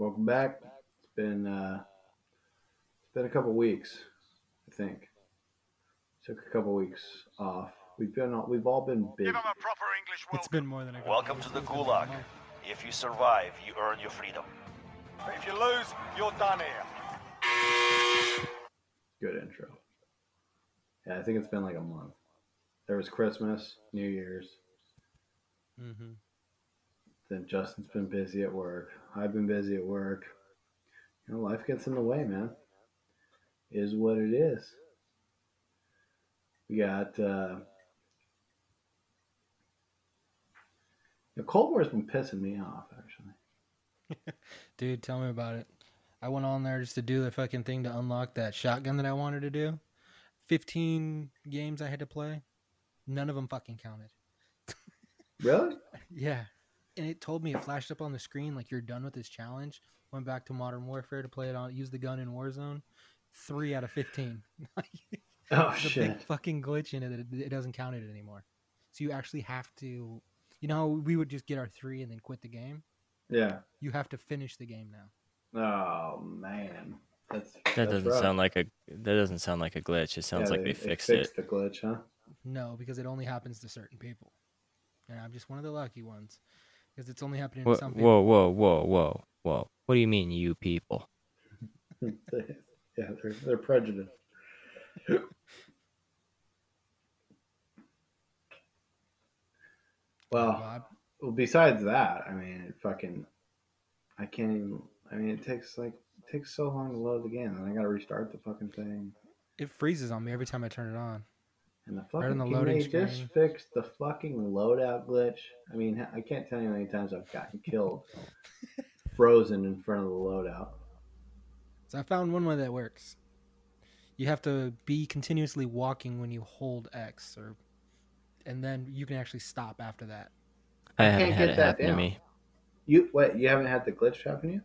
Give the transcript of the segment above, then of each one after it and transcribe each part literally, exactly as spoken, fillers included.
Welcome back. It's been uh, it's been a couple weeks, I think. Took a couple weeks off. We've been all, we've all been busy. Give him a proper English welcome. It's been more than a couple. Welcome to the Gulag. If you survive, you earn your freedom. If you lose, you're done here. Good intro. Yeah, I think it's been like a month. There was Christmas, New Year's. Mm-hmm. Then Justin's been busy at work. I've been busy at work. You know, life gets in the way, man. It is what it is. We got uh, the Cold War's been pissing me off, actually. Dude, tell me about it. I went on there just to do the fucking thing to unlock that shotgun that I wanted to do. Fifteen games I had to play. None of them fucking counted. Really? Yeah. And it told me, it flashed up on the screen, like, you're done with this challenge. Went back to Modern Warfare to play it on, use the gun in Warzone. Three out of fifteen. Oh, shit. Big fucking glitch in it that it doesn't count it anymore. So you actually have to, you know, we would just get our three and then quit the game. Yeah. You have to finish the game now. Oh, man. That's, that that's doesn't rough. sound like a, that doesn't sound like a glitch. It sounds yeah, like they, they fixed it. They fixed the glitch, huh? No, because it only happens to certain people. And I'm just one of the lucky ones. Because it's only happening to some people. Whoa, whoa, whoa, whoa, whoa. What do you mean, you people? Yeah, they're, they're prejudiced. Well, well, besides that, I mean, it fucking, I can't even, I mean, it takes like, it takes so long to load the game, and I gotta restart the fucking thing. It freezes on me every time I turn it on. And the fucking, right on the loading screen. Just fix the fucking loadout glitch. I mean, I can't tell you how many times I've gotten killed, frozen in front of the loadout. So I found one way that works. You have to be continuously walking when you hold X, or, and then you can actually stop after that. I, I haven't can't had get it that happen down. to me. You what? You haven't had the glitch happen to you?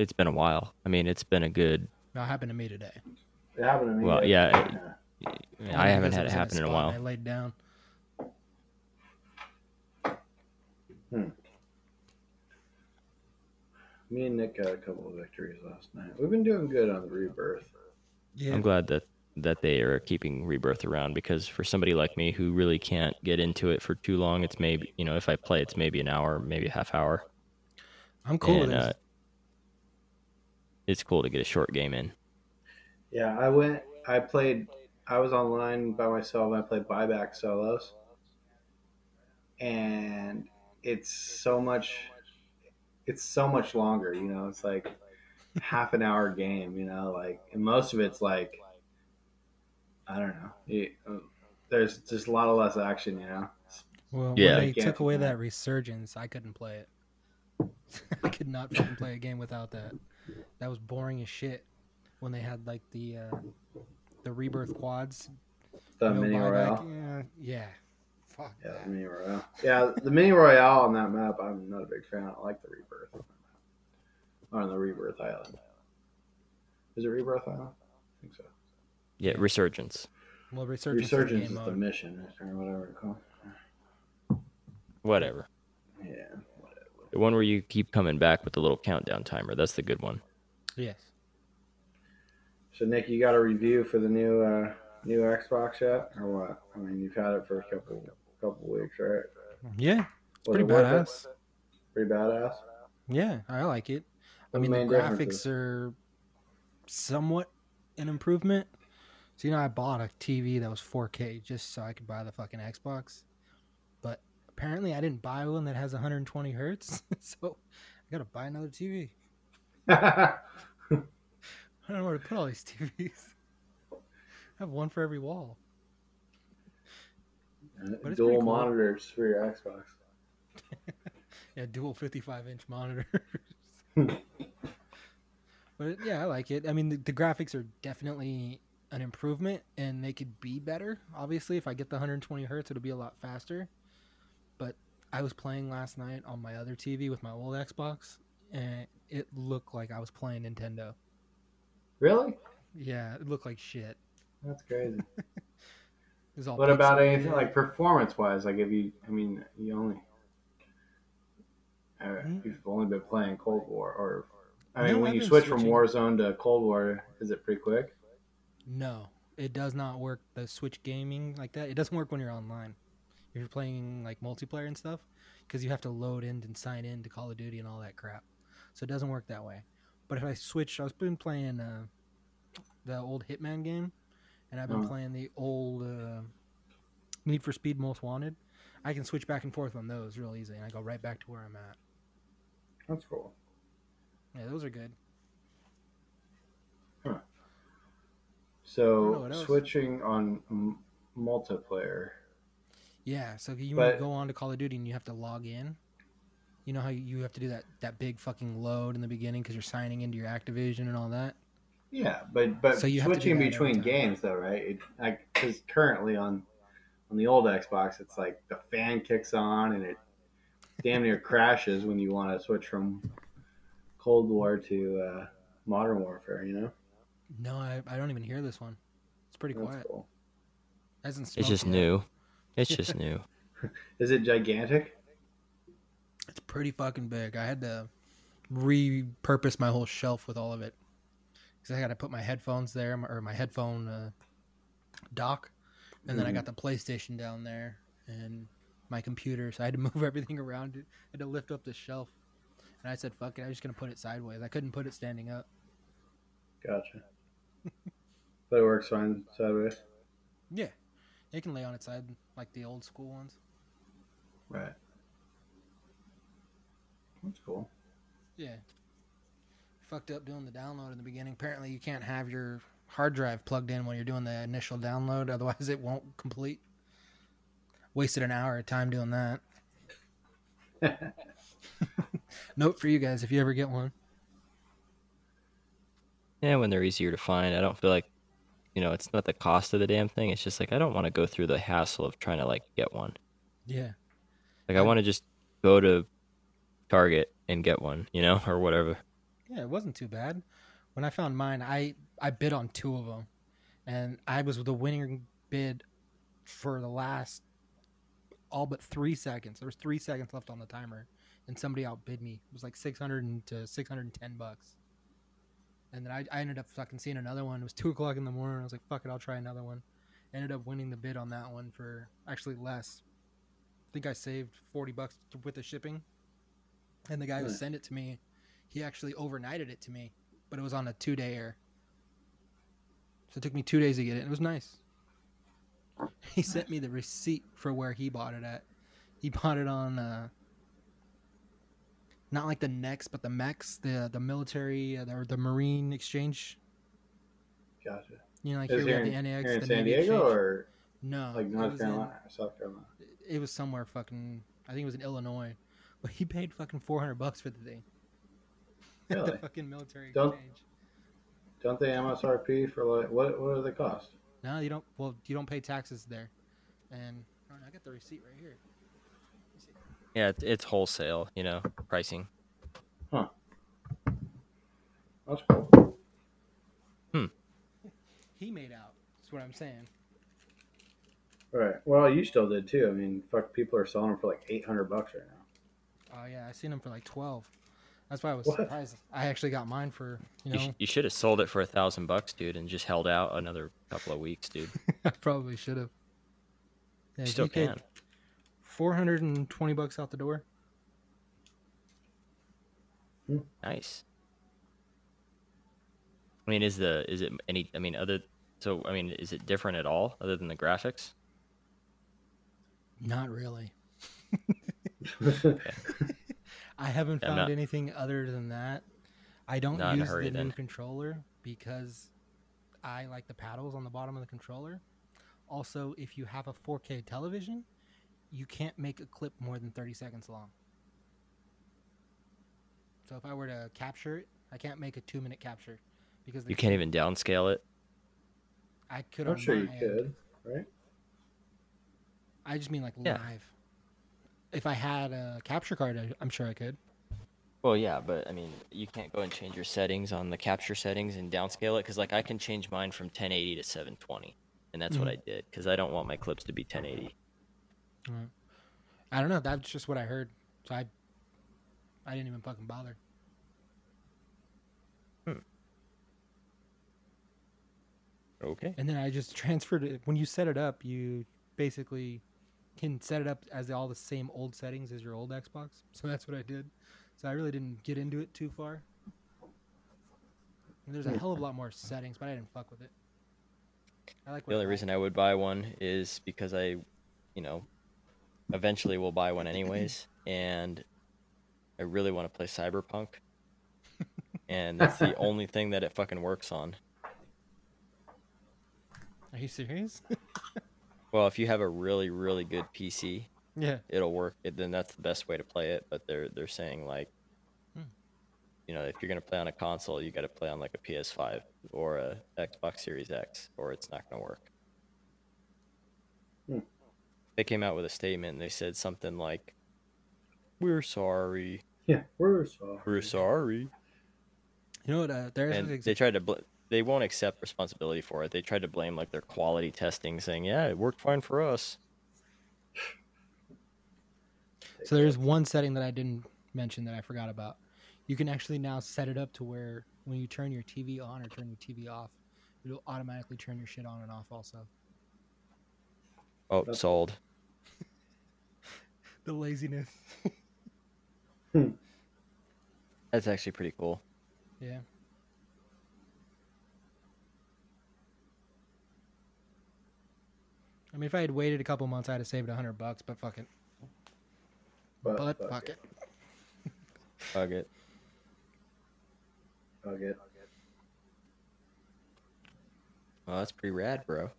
It's been a while. I mean, it's been a good. No, it happened to me today. It happened to me. Well, today. yeah. It, Yeah, I haven't had it happen in a while. I laid down. Hmm. Me and Nick got a couple of victories last night. We've been doing good on the Rebirth. Yeah. I'm glad that, that they are keeping Rebirth around, because for somebody like me who really can't get into it for too long, it's maybe, you know, if I play, it's maybe an hour, maybe a half hour. I'm cool and, with this. Uh, it's cool to get a short game in. Yeah, I went, I played... I was online by myself. I played buyback solos, and it's so much. It's so much longer, you know. It's like half an hour game, you know. Like, and most of it's like, I don't know. It, there's just a lot of less action, you know. Well, yeah. When they took away that resurgence, I couldn't play it. I could not fucking play a game without that. That was boring as shit. When they had like the. Uh, The Rebirth quads. The no mini royale. Yeah, yeah. Fuck. Yeah, that. The mini royale. Yeah, the mini royale on that map, I'm not a big fan. I like the Rebirth on that map. On the Rebirth Island. Is it Rebirth Island? I think so. Yeah, Resurgence. Well, Resurgence, Resurgence is, the, game is the mission, or whatever it's called. Whatever. Yeah, whatever. The one where you keep coming back with the little countdown timer. That's the good one. Yes. So, Nick, you got a review for the new uh, new Xbox yet, or what? I mean, you've had it for a couple couple weeks, right? Yeah, it's pretty badass. Pretty badass? Yeah, I like it. I mean, the graphics are somewhat an improvement. So, you know, I bought a T V that was four K just so I could buy the fucking Xbox. But apparently I didn't buy one that has one hundred twenty hertz, so I got to buy another T V. I don't know where to put all these T Vs. I have one for every wall. But dual cool. monitors for your Xbox. Yeah, dual fifty-five inch monitors. But yeah, I like it. I mean, the, the graphics are definitely an improvement, and they could be better. Obviously, if I get the one hundred twenty hertz, it'll be a lot faster. But I was playing last night on my other T V with my old Xbox, and it looked like I was playing Nintendo. Really? Yeah, it looked like shit. That's crazy. All what about anything out. Like performance-wise? Like if you, I mean, you only, uh, mm-hmm. you've only been playing Cold War or I mean, no, when you switch switching. from Warzone to Cold War, is it pretty quick? No, it does not work. The Switch gaming like that, it doesn't work when you're online. If you're playing like multiplayer and stuff, because you have to load in and sign in to Call of Duty and all that crap. So it doesn't work that way. But if I switch, I've been playing uh, the old Hitman game, and I've been oh. playing the old uh, Need for Speed Most Wanted. I can switch back and forth on those real easy, and I go right back to where I'm at. That's cool. Yeah, those are good. Huh. So switching on m- multiplayer. Yeah, so you but, go on to Call of Duty and you have to log in. You know how you have to do that, that big fucking load in the beginning because you're signing into your Activision and all that? Yeah, but, but so you switching between games, though, right? Because currently on on the old Xbox, it's like the fan kicks on and it damn near crashes when you want to switch from Cold War to uh, Modern Warfare, you know? No, I, I don't even hear this one. It's pretty That's quiet. Cool. It's just yet. new. It's just new. Is it gigantic? It's pretty fucking big. I had to repurpose my whole shelf with all of it. Because I got to put my headphones there, or my headphone uh, dock. And mm-hmm. then I got the PlayStation down there and my computer. So I had to move everything around. I had to lift up the shelf. And I said, fuck it, I'm just going to put it sideways. I couldn't put it standing up. Gotcha. But it works fine sideways? Yeah. It can lay on its side like the old school ones. Right. That's cool. Yeah. Fucked up doing the download in the beginning. Apparently you can't have your hard drive plugged in when you're doing the initial download. Otherwise it won't complete. Wasted an hour of time doing that. Note for you guys if you ever get one. Yeah, when they're easier to find. I don't feel like, you know, it's not the cost of the damn thing. It's just like, I don't want to go through the hassle of trying to, like, get one. Yeah. Like, yeah. I want to just go to Target and get one, you know, or whatever. Yeah, it wasn't too bad. When I found mine, I, I bid on two of them. And I was the winning bid for the last all but three seconds. There was three seconds left on the timer. And somebody outbid me. It was like six hundred to six hundred ten bucks. And then I, I ended up fucking seeing another one. It was two o'clock in the morning. I was like, fuck it, I'll try another one. I ended up winning the bid on that one for actually less. I think I saved forty bucks with the shipping. And the guy who sent it to me, he actually overnighted it to me. But it was on a two-day air. So it took me two days to get it. And it was nice. He sent me the receipt for where he bought it at. He bought it on... Uh, Not like the Nex, but the Mex, the the military, uh, the, the Marine exchange. Gotcha. You know, like here we have the N A X. Here in the San Navy Diego exchange. Or no, like North Carolina in, or South Carolina? It was somewhere fucking, I think it was in Illinois. But he paid fucking four hundred bucks for the thing. Really? The fucking military don't, exchange. Don't they M S R P for like, what What do they cost? No, you don't, well, you don't pay taxes there. And I, know, I got the receipt right here. Yeah, it's wholesale, you know, pricing. Huh. That's cool. Hmm. He made out. That's what I'm saying. Right. Well, you still did too. I mean, fuck, people are selling them for like eight hundred bucks right now. Oh yeah, I seen them for like twelve. That's why I was what? surprised. I actually got mine for, you know. You, sh- you should have sold it for a thousand bucks, dude, and just held out another couple of weeks, dude. I probably should have. Yeah, you still can. Paid- Four hundred and twenty bucks out the door. Nice. I mean, is the is it any? I mean, other. So I mean, is it different at all other than the graphics? Not really. I haven't found not, anything other than that. I don't use the then. new controller because I like the paddles on the bottom of the controller. Also, if you have a four K television. You can't make a clip more than thirty seconds long. So if I were to capture it, I can't make a two-minute capture because you can't even downscale it. I could. I'm sure you could, right? I just mean like yeah. live. If I had a capture card, I, I'm sure I could. Well, yeah, but I mean, you can't go and change your settings on the capture settings and downscale it because, like, I can change mine from ten eighty to seven twenty, and that's mm-hmm. what I did because I don't want my clips to be ten eighty. I don't know. That's just what I heard. So I, I didn't even fucking bother. Okay. And then I just transferred it. When you set it up, you basically can set it up as all the same old settings as your old Xbox. So that's what I did. So I really didn't get into it too far. And there's a hell of a lot more settings, but I didn't fuck with it. I like what the only I like. reason I would buy one is because I, you know, eventually will buy one anyways. And I really want to play Cyberpunk. And that's the only thing that it fucking works on. Are you serious? Well, if you have a really, really good P C, yeah, it'll work. It, then that's the best way to play it. But they're they're saying like, hmm. you know, if you're gonna play on a console, you got to play on like a P S five or a Xbox Series X, or it's not gonna work. Hmm. They came out with a statement. And they said something like, "We're sorry." Yeah, we're sorry. We're sorry. You know what? Uh, there is. Ex- they tried to. Bl- They won't accept responsibility for it. They tried to blame like their quality testing, saying, "Yeah, it worked fine for us." So there's one setting that I didn't mention that I forgot about. You can actually now set it up to where when you turn your T V on or turn your T V off, it'll automatically turn your shit on and off. Also. Oh, sold. The laziness. hmm. That's actually pretty cool. Yeah. I mean, if I had waited a couple months, I'd have saved a hundred bucks. But fuck it. But, but fuck, fuck it. it. Fuck it. Fuck it. Oh, that's pretty rad, bro.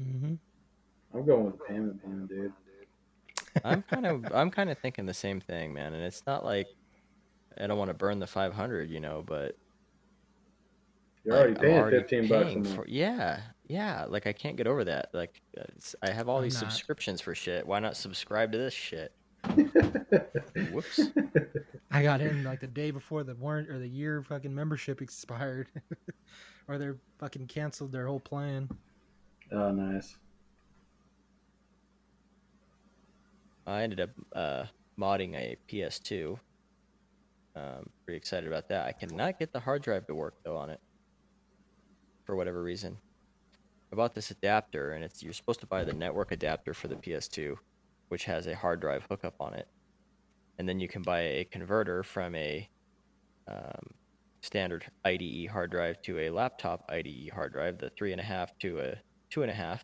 Mm-hmm. I'm going with Pam and Pam, dude. I'm kind of, I'm kind of thinking the same thing, man. And it's not like I don't want to burn the five hundred, you know, but you're like, already paying I'm already fifteen bucks a month. For, yeah. Yeah, like, I can't get over that. Like, it's, I have all I'm these not. subscriptions for shit. Why not subscribe to this shit? Whoops. I got in, like, the day before the warrant or the year fucking membership expired. Or they're fucking canceled their whole plan. Oh, nice. I ended up uh, modding a P S two. Um, pretty excited about that. I cannot get the hard drive to work, though, on it. For whatever reason. I bought this adapter, and it's you're supposed to buy the network adapter for the P S two, which has a hard drive hookup on it. And then you can buy a converter from a um, standard I D E hard drive to a laptop I D E hard drive, the three point five to a two point five.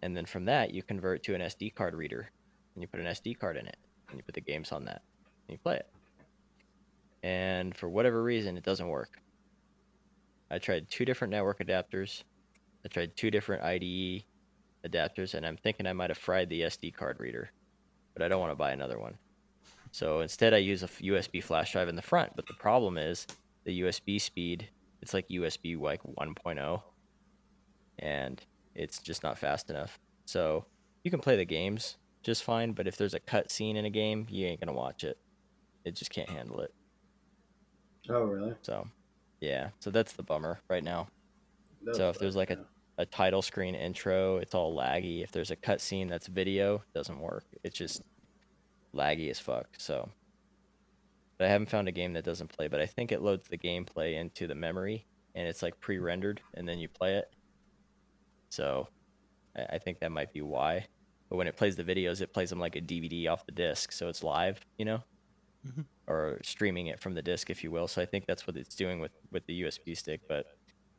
And then from that, you convert to an S D card reader, and you put an S D card in it, and you put the games on that, and you play it. And for whatever reason, it doesn't work. I tried two different network adapters. I tried two different I D E adapters, and I'm thinking I might have fried the S D card reader, but I don't want to buy another one. So instead, I use a U S B flash drive in the front, but the problem is the U S B speed, it's like U S B like one point oh, and it's just not fast enough. So you can play the games just fine, but if there's a cut scene in a game, you ain't going to watch it. It just can't handle it. Oh, really? So, yeah. So that's the bummer right now. That's so if there's like a, a title screen intro, it's all laggy. If there's a cutscene that's video, it doesn't work. It's just laggy as fuck. So, but I haven't found a game that doesn't play, but I think it loads the gameplay into the memory, and it's like pre-rendered, and then you play it. So I, I think that might be why. But when it plays the videos, it plays them like a D V D off the disc, so it's live, you know? Mm-hmm. Or streaming it from the disc, if you will. So I think that's what it's doing with, with the U S B stick, but...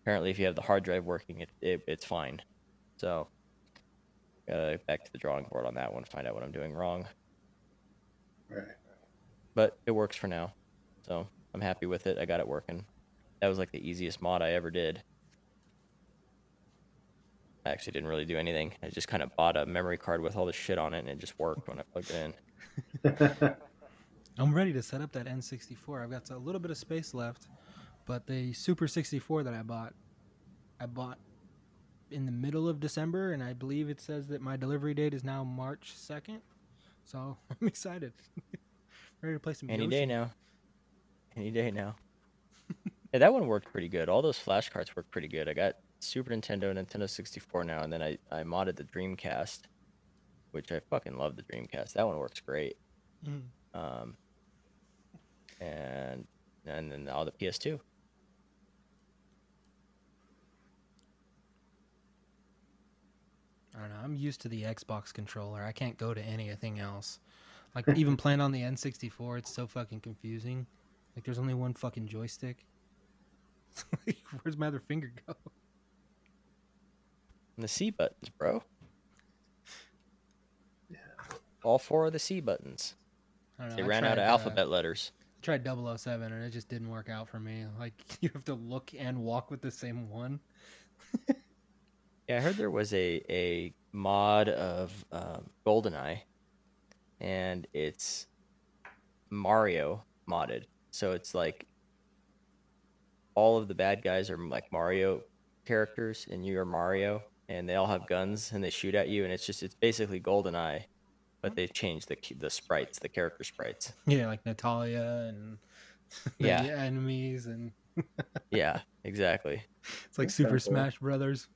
Apparently, if you have the hard drive working, it, it it's fine. So, gotta back to the drawing board on that one, find out what I'm doing wrong. Right. But it works for now. So, I'm happy with it. I got it working. That was like the easiest mod I ever did. I actually didn't really do anything. I just kind of bought a memory card with all the shit on it, and it just worked when I plugged it in. I'm ready to set up that N sixty-four. I've got a little bit of space left. But the Super sixty-four that I bought, I bought in the middle of December, and I believe it says that my delivery date is now March second. So I'm excited. Ready to play some Any Yoshi. Day now. Any day now. Yeah, that one worked pretty good. All those flash cards worked pretty good. I got Super Nintendo, Nintendo sixty-four now, and then I, I modded the Dreamcast, which I fucking love the Dreamcast. That one works great. Mm. Um, and, and then all the P S two. I don't know. I'm used to the Xbox controller. I can't go to anything else. Like, even playing on the N sixty-four, it's so fucking confusing. Like, there's only one fucking joystick. Like, where's my other finger go? And the C buttons, bro. Yeah. All four of the C buttons. I don't know, they I ran tried, out of alphabet uh, letters. I tried double oh seven, and it just didn't work out for me. Like, you have to look and walk with the same one. Yeah, I heard there was a, a mod of um, GoldenEye, and it's Mario modded. So it's like all of the bad guys are like Mario characters, and you are Mario, and they all have guns, and they shoot at you, and it's just it's basically GoldenEye, but they've changed the the sprites, the character sprites. Yeah, like Natalia and the yeah. enemies and. Yeah, exactly. It's like that's Super so cool. Smash Brothers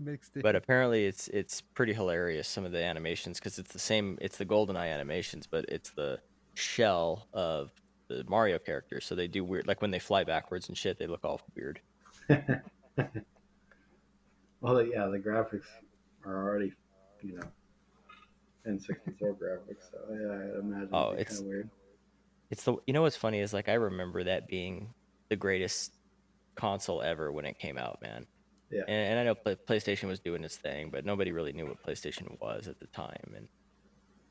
mixed in. But apparently, it's it's pretty hilarious, some of the animations, because it's the same. It's the GoldenEye animations, but it's the shell of the Mario character. So they do weird, like when they fly backwards and shit, they look all weird. Well, yeah, the graphics are already, you know, N sixty-four graphics. So yeah, I imagine oh, it's kind of weird. It's the you know what's funny is like I remember that being the greatest console ever when it came out, man. Yeah. And, and I know play, PlayStation was doing its thing, but nobody really knew what PlayStation was at the time. And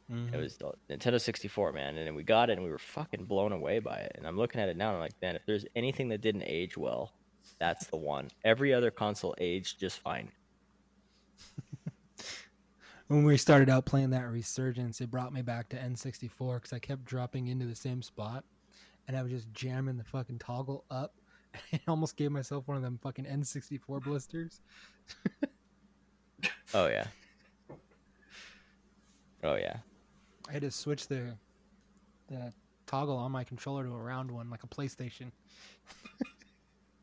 mm-hmm. It was Nintendo sixty-four, man. And then we got it, and we were fucking blown away by it. And I'm looking at it now, and I'm like, man, if there's anything that didn't age well, that's the one. Every other console aged just fine. When we started out playing that Resurgence, it brought me back to N sixty-four because I kept dropping into the same spot. And I was just jamming the fucking toggle up. I almost gave myself one of them fucking N sixty-four blisters. Oh, yeah. Oh, yeah. I had to switch the the toggle on my controller to a round one, like a PlayStation.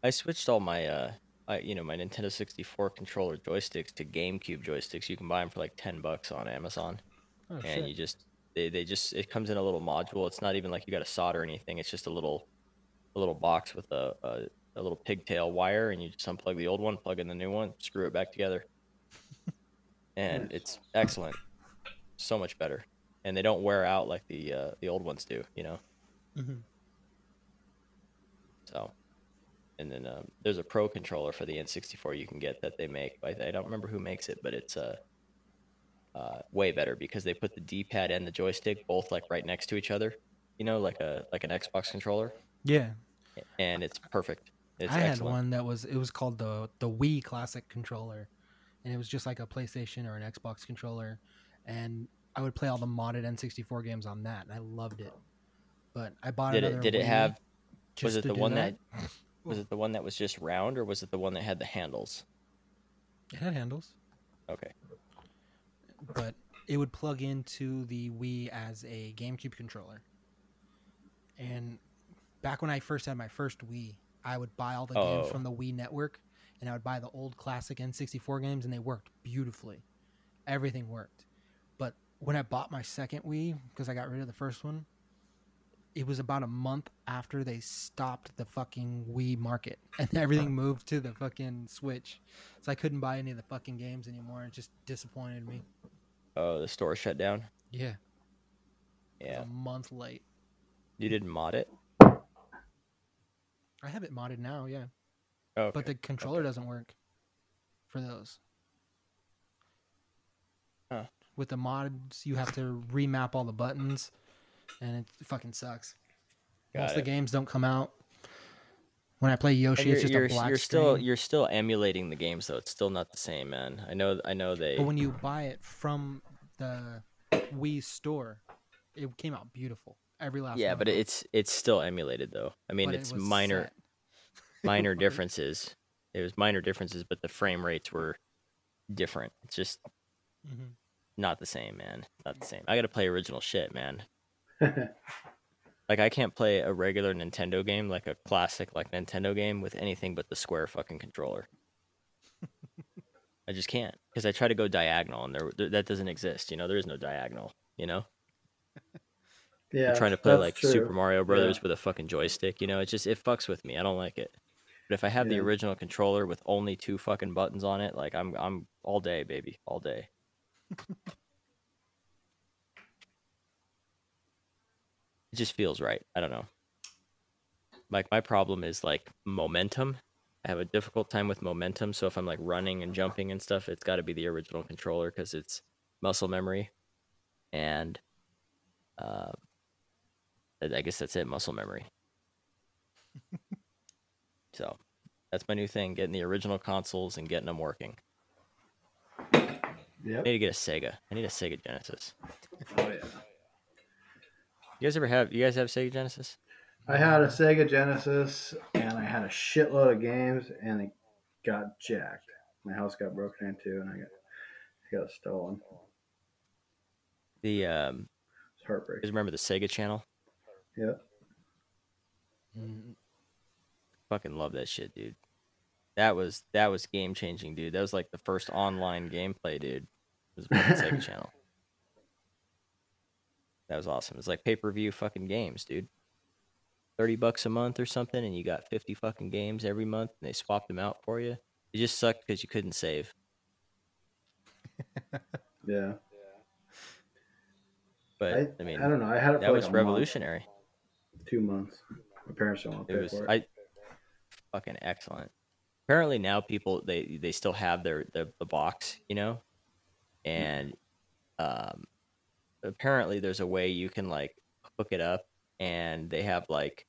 I switched all my, uh, I, you know, my Nintendo sixty-four controller joysticks to GameCube joysticks. You can buy them for like ten bucks on Amazon. Oh, and shit. you just... They they just it comes in a little module. It's not even like you got to solder anything. It's just a little a little box with a, a a little pigtail wire, and you just unplug the old one, plug in the new one, screw it back together, and it's excellent. So much better, and they don't wear out like the uh, the old ones do, you know. Mm-hmm. So, and then um, there's a pro controller for the N sixty-four you can get that they make. I I don't remember who makes it, but it's a uh, Uh, way better because they put the D-pad and the joystick both like right next to each other, you know, like a like an Xbox controller. Yeah, and it's perfect. It's I had excellent. one that was it was called the the Wii Classic controller, and it was just like a PlayStation or an Xbox controller, and I would play all the modded N sixty-four games on that, and I loved it. But I bought did another. It, did Wii it have? Was it the one that? that was it the one that was just round, or was it the one that had the handles? It had handles. Okay. But it would plug into the Wii as a GameCube controller. And back when I first had my first Wii, I would buy all the oh. games from the Wii network, and I would buy the old classic N sixty-four games, and they worked beautifully. Everything worked. But when I bought my second Wii, because I got rid of the first one, it was about a month after they stopped the fucking Wii market, and everything moved to the fucking Switch. So I couldn't buy any of the fucking games anymore. It just disappointed me. Oh, the store shut down? Yeah. Yeah. It was a month late. You didn't mod it? I have it modded now, yeah. Oh, okay. But the controller okay. doesn't work for those. Huh. With the mods, you have to remap all the buttons. And it fucking sucks. Got Most of the games don't come out. When I play Yoshi, it's just a black you're still, screen. You're still emulating the games, though. It's still not the same, man. I know I know they... But when you buy it from the Wii store, it came out beautiful. Every last Yeah, one. But it's it's still emulated, though. I mean, but it's it minor minor differences. It was minor differences, but the frame rates were different. It's just mm-hmm. not the same, man. Not the same. I got to play original shit, man. Like, I can't play a regular Nintendo game, like a classic, like Nintendo game, with anything but the square fucking controller. I just can't, because I try to go diagonal, and there, there that doesn't exist. You know, there is no diagonal. You know, yeah. I'm trying to play like true. Super Mario Brothers yeah. with a fucking joystick. You know, it just it fucks with me. I don't like it. But if I have yeah. the original controller with only two fucking buttons on it, like I'm I'm all day, baby, all day. It just feels right. I don't know. Like, my problem is, like, momentum. I have a difficult time with momentum. So if I'm, like, running and jumping and stuff, it's got to be the original controller because it's muscle memory. And uh, I guess that's it, muscle memory. So that's my new thing, getting the original consoles and getting them working. Yep. I need to get a Sega. I need a Sega Genesis. Oh, yeah. You guys ever have, you guys have Sega Genesis? I had a Sega Genesis, and I had a shitload of games, and it got jacked. My house got broken into, and I got it got stolen. The um, it's heartbreaking. Remember the Sega Channel? Yeah. Mm-hmm. Fucking love that shit, dude. That was that was game changing, dude. That was like the first online gameplay, dude. It was the Sega Channel. That was awesome. It's like pay per view fucking games, dude. Thirty bucks a month or something, and you got fifty fucking games every month, and they swapped them out for you. It just sucked because you couldn't save. Yeah. But I, I mean, I don't know. I had it that for like was revolutionary. Month. Two months. My parents don't want to pay was, for it. I, fucking excellent. Apparently now people they, they still have their the, the box, you know, and um, apparently there's a way you can like hook it up, and they have like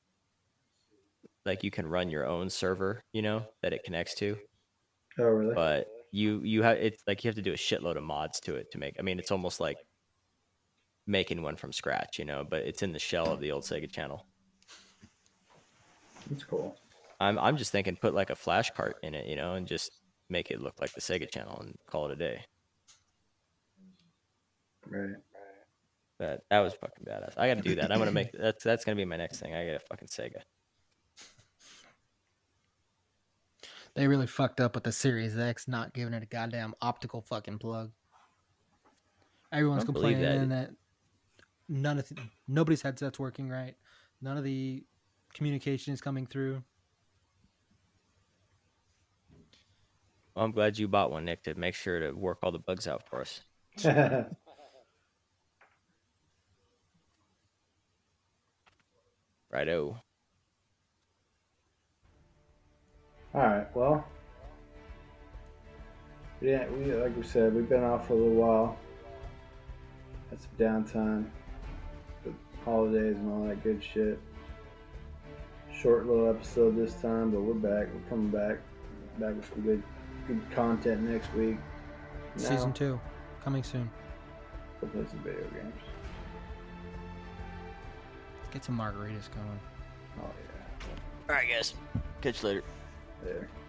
like you can run your own server, you know, that it connects to. Oh really? But you you have it's like you have to do a shitload of mods to it to make. I mean, it's almost like making one from scratch, you know, but it's in the shell of the old Sega Channel. That's cool. I'm I'm just thinking put like a flash cart in it, you know, and just make it look like the Sega Channel and call it a day. Right. That that was fucking badass. I got to do that. I'm gonna make that's that's gonna be my next thing. I got a fucking Sega. They really fucked up with the Series X not giving it a goddamn optical fucking plug. Everyone's complaining that. that none of th- nobody's headset's working right. None of the communication is coming through. Well, I'm glad you bought one, Nick, to make sure to work all the bugs out for us. Righto. All right. Well, yeah, we like we said, we've been off for a little while. Had some downtime, the holidays and all that good shit. Short little episode this time, but we're back. We're coming back. Back with some good. Good content next week. Now, Season two, coming soon. We'll play some video games. Let's get some margaritas going. Oh yeah. All right, guys. Catch you later. Later.